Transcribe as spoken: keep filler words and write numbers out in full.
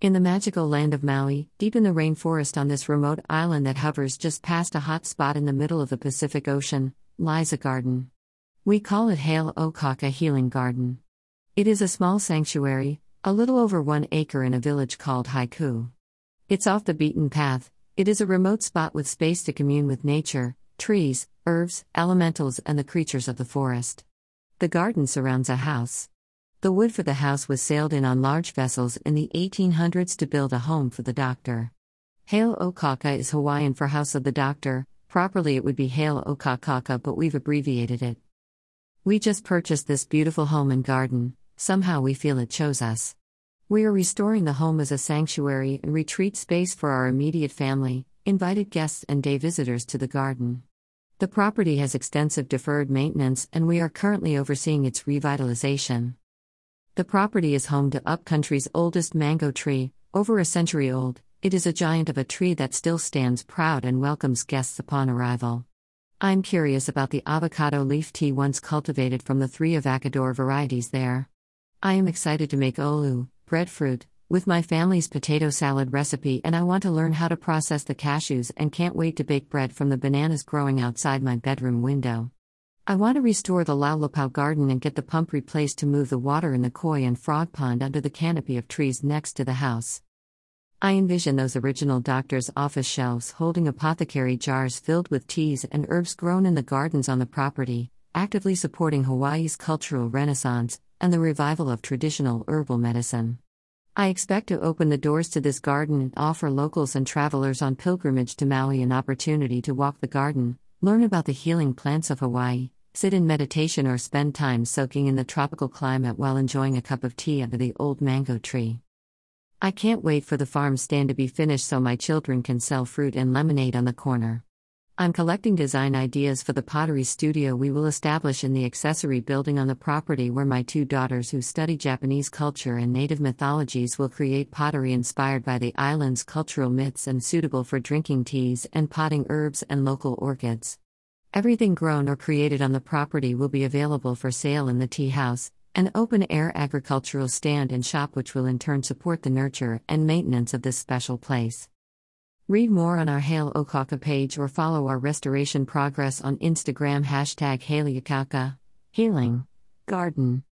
In the magical land of Maui, deep in the rainforest on this remote island that hovers just past a hot spot in the middle of the Pacific Ocean, lies a garden. We call it Hale O Kauka Healing Garden. It is a small sanctuary, a little over one acre in a village called Haiku. It's off the beaten path. It is a remote spot with space to commune with nature, trees, herbs, elementals, and the creatures of the forest. The garden surrounds a house. The wood for the house was sailed in on large vessels in the eighteen hundreds to build a home for the doctor. Hale O Kauka is Hawaiian for House of the Doctor. Properly it would be Hale O Kakaka, but we've abbreviated it. We just purchased this beautiful home and garden. Somehow we feel it chose us. We are restoring the home as a sanctuary and retreat space for our immediate family, invited guests and day visitors to the garden. The property has extensive deferred maintenance and we are currently overseeing its revitalization. The property is home to upcountry's oldest mango tree, over a century old. It is a giant of a tree that still stands proud and welcomes guests upon arrival. I'm curious about the avocado leaf tea once cultivated from the three avocador varieties there. I am excited to make ʻulu, breadfruit, with my family's potato salad recipe, and I want to learn how to process the cashews and can't wait to bake bread from the bananas growing outside my bedroom window. I want to restore the Laulapau garden and get the pump replaced to move the water in the koi and frog pond under the canopy of trees next to the house. I envision those original doctor's office shelves holding apothecary jars filled with teas and herbs grown in the gardens on the property, actively supporting Hawaii's cultural renaissance and the revival of traditional herbal medicine. I expect to open the doors to this garden and offer locals and travelers on pilgrimage to Maui an opportunity to walk the garden, learn about the healing plants of Hawaii, sit in meditation or spend time soaking in the tropical climate while enjoying a cup of tea under the old mango tree. I can't wait for the farm stand to be finished so my children can sell fruit and lemonade on the corner. I'm collecting design ideas for the pottery studio we will establish in the accessory building on the property where my two daughters who study Japanese culture and native mythologies will create pottery inspired by the island's cultural myths and suitable for drinking teas and potting herbs and local orchids. Everything grown or created on the property will be available for sale in the tea house, an open-air agricultural stand and shop which will in turn support the nurture and maintenance of this special place. Read more on our Hale O Kauka page or follow our restoration progress on Instagram hashtag Hale O Kauka, Healing Garden.